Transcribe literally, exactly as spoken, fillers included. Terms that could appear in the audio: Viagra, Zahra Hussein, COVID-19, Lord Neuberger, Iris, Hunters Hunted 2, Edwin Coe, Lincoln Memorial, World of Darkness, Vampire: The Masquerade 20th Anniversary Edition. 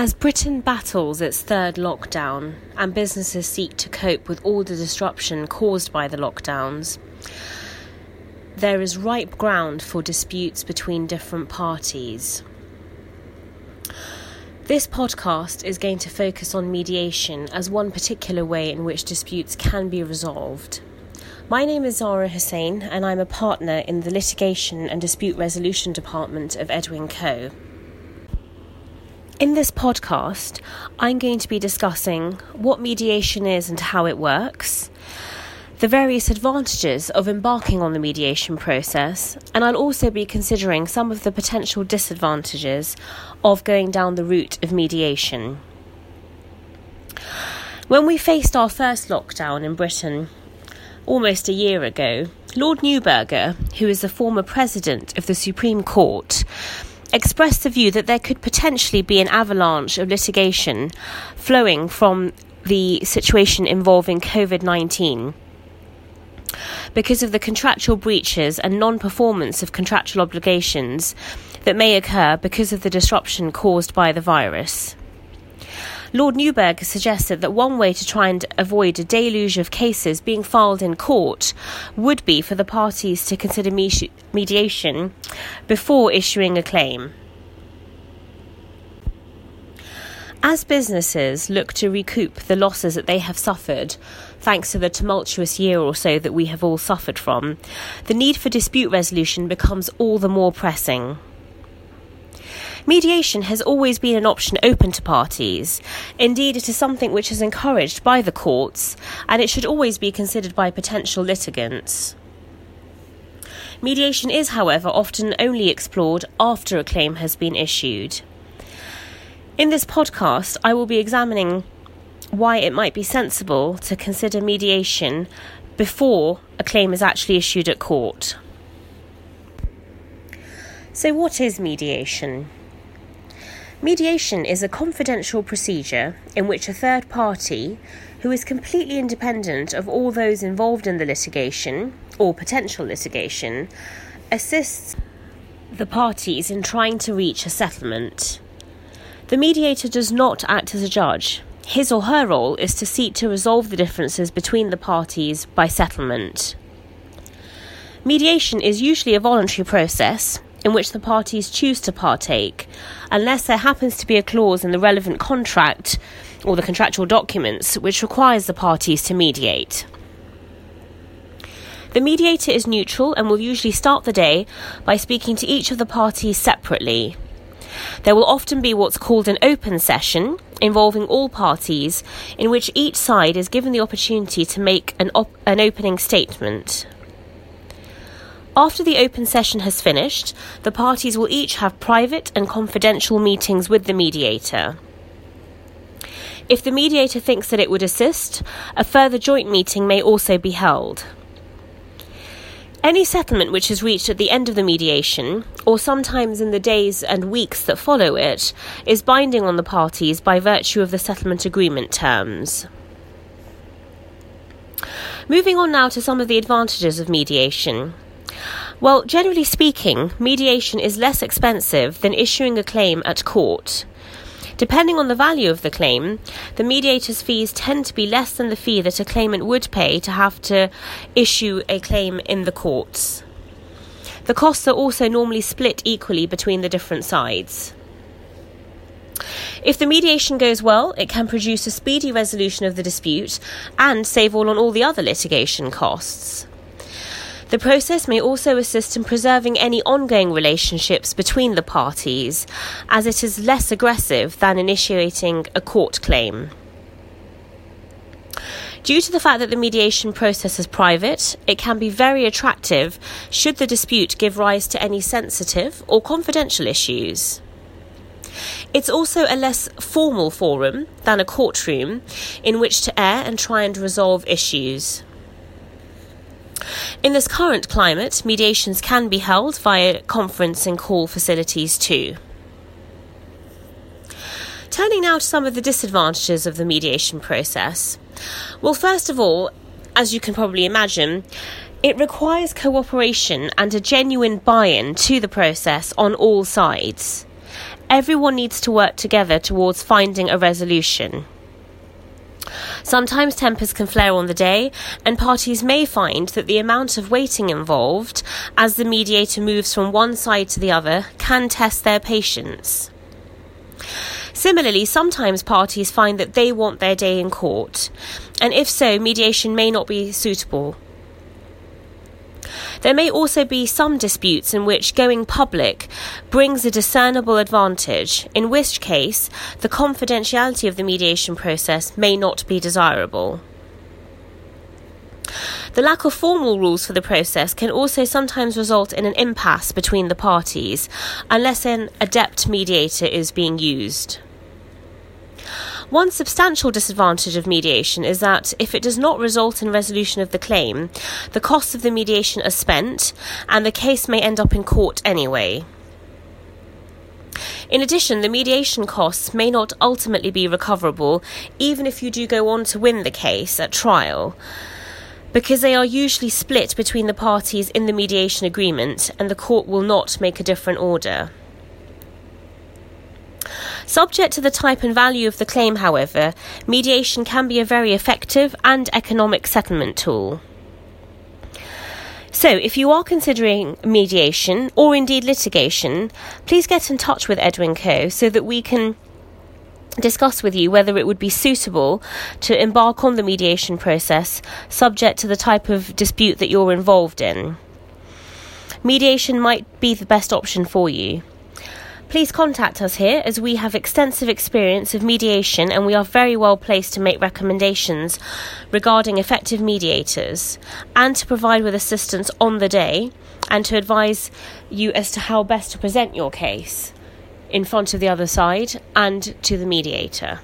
As Britain battles its third lockdown and businesses seek to cope with all the disruption caused by the lockdowns, there is ripe ground for disputes between different parties. This podcast is going to focus on mediation as one particular way in which disputes can be resolved. My name is Zahra Hussein and I'm a partner in the Litigation and Dispute Resolution Department of Edwin Coe. In this podcast, I'm going to be discussing what mediation is and how it works, the various advantages of embarking on the mediation process, and I'll also be considering some of the potential disadvantages of going down the route of mediation. When we faced our first lockdown in Britain, almost a year ago, Lord Neuberger, who is the former president of the Supreme Court, expressed the view that there could potentially be an avalanche of litigation flowing from the situation involving covid nineteen because of the contractual breaches and non-performance of contractual obligations that may occur because of the disruption caused by the virus. Lord Neuberger suggested that one way to try and avoid a deluge of cases being filed in court would be for the parties to consider me- mediation before issuing a claim. As businesses look to recoup the losses that they have suffered, thanks to the tumultuous year or so that we have all suffered from, the need for dispute resolution becomes all the more pressing. Mediation has always been an option open to parties. Indeed, it is something which is encouraged by the courts, and it should always be considered by potential litigants. Mediation is, however, often only explored after a claim has been issued. In this podcast, I will be examining why it might be sensible to consider mediation before a claim is actually issued at court. So, what is mediation? Mediation is a confidential procedure in which a third party, who is completely independent of all those involved in the litigation or potential litigation, assists the parties in trying to reach a settlement. The mediator does not act as a judge. His or her role is to seek to resolve the differences between the parties by settlement. Mediation is usually a voluntary process in which the parties choose to partake, unless there happens to be a clause in the relevant contract or the contractual documents which requires the parties to mediate. The mediator is neutral and will usually start the day by speaking to each of the parties separately. There will often be what's called an open session involving all parties, in which each side is given the opportunity to make an, op- an opening statement. After the open session has finished, the parties will each have private and confidential meetings with the mediator. If the mediator thinks that it would assist, a further joint meeting may also be held. Any settlement which is reached at the end of the mediation, or sometimes in the days and weeks that follow it, is binding on the parties by virtue of the settlement agreement terms. Moving on now to some of the advantages of mediation. Well, generally speaking, mediation is less expensive than issuing a claim at court. Depending on the value of the claim, the mediator's fees tend to be less than the fee that a claimant would pay to have to issue a claim in the courts. The costs are also normally split equally between the different sides. If the mediation goes well, it can produce a speedy resolution of the dispute and save all on all the other litigation costs. The process may also assist in preserving any ongoing relationships between the parties, as it is less aggressive than initiating a court claim. Due to the fact that the mediation process is private, it can be very attractive should the dispute give rise to any sensitive or confidential issues. It's also a less formal forum than a courtroom in which to air and try and resolve issues. In this current climate, mediations can be held via conference and call facilities too. Turning now to some of the disadvantages of the mediation process. Well, first of all, as you can probably imagine, it requires cooperation and a genuine buy-in to the process on all sides. everyone needs to work together towards finding a resolution. Sometimes tempers can flare on the day, and parties may find that the amount of waiting involved, as the mediator moves from one side to the other, can test their patience. Similarly, sometimes parties find that they want their day in court, and if so, mediation may not be suitable. There may also be some disputes in which going public brings a discernible advantage, in which case the confidentiality of the mediation process may not be desirable. The lack of formal rules for the process can also sometimes result in an impasse between the parties, unless an adept mediator is being used. One substantial disadvantage of mediation is that if it does not result in resolution of the claim, the costs of the mediation are spent and the case may end up in court anyway. In addition, the mediation costs may not ultimately be recoverable, even if you do go on to win the case at trial, because they are usually split between the parties in the mediation agreement and the court will not make a different order. Subject to the type and value of the claim, however, mediation can be a very effective and economic settlement tool. So, if you are considering mediation or indeed litigation, please get in touch with Edwin Coe so that we can discuss with you whether it would be suitable to embark on the mediation process, subject to the type of dispute that you're involved in. Mediation might be the best option for you. Please contact us here, as we have extensive experience of mediation and we are very well placed to make recommendations regarding effective mediators and to provide with assistance on the day and to advise you as to how best to present your case in front of the other side and to the mediator.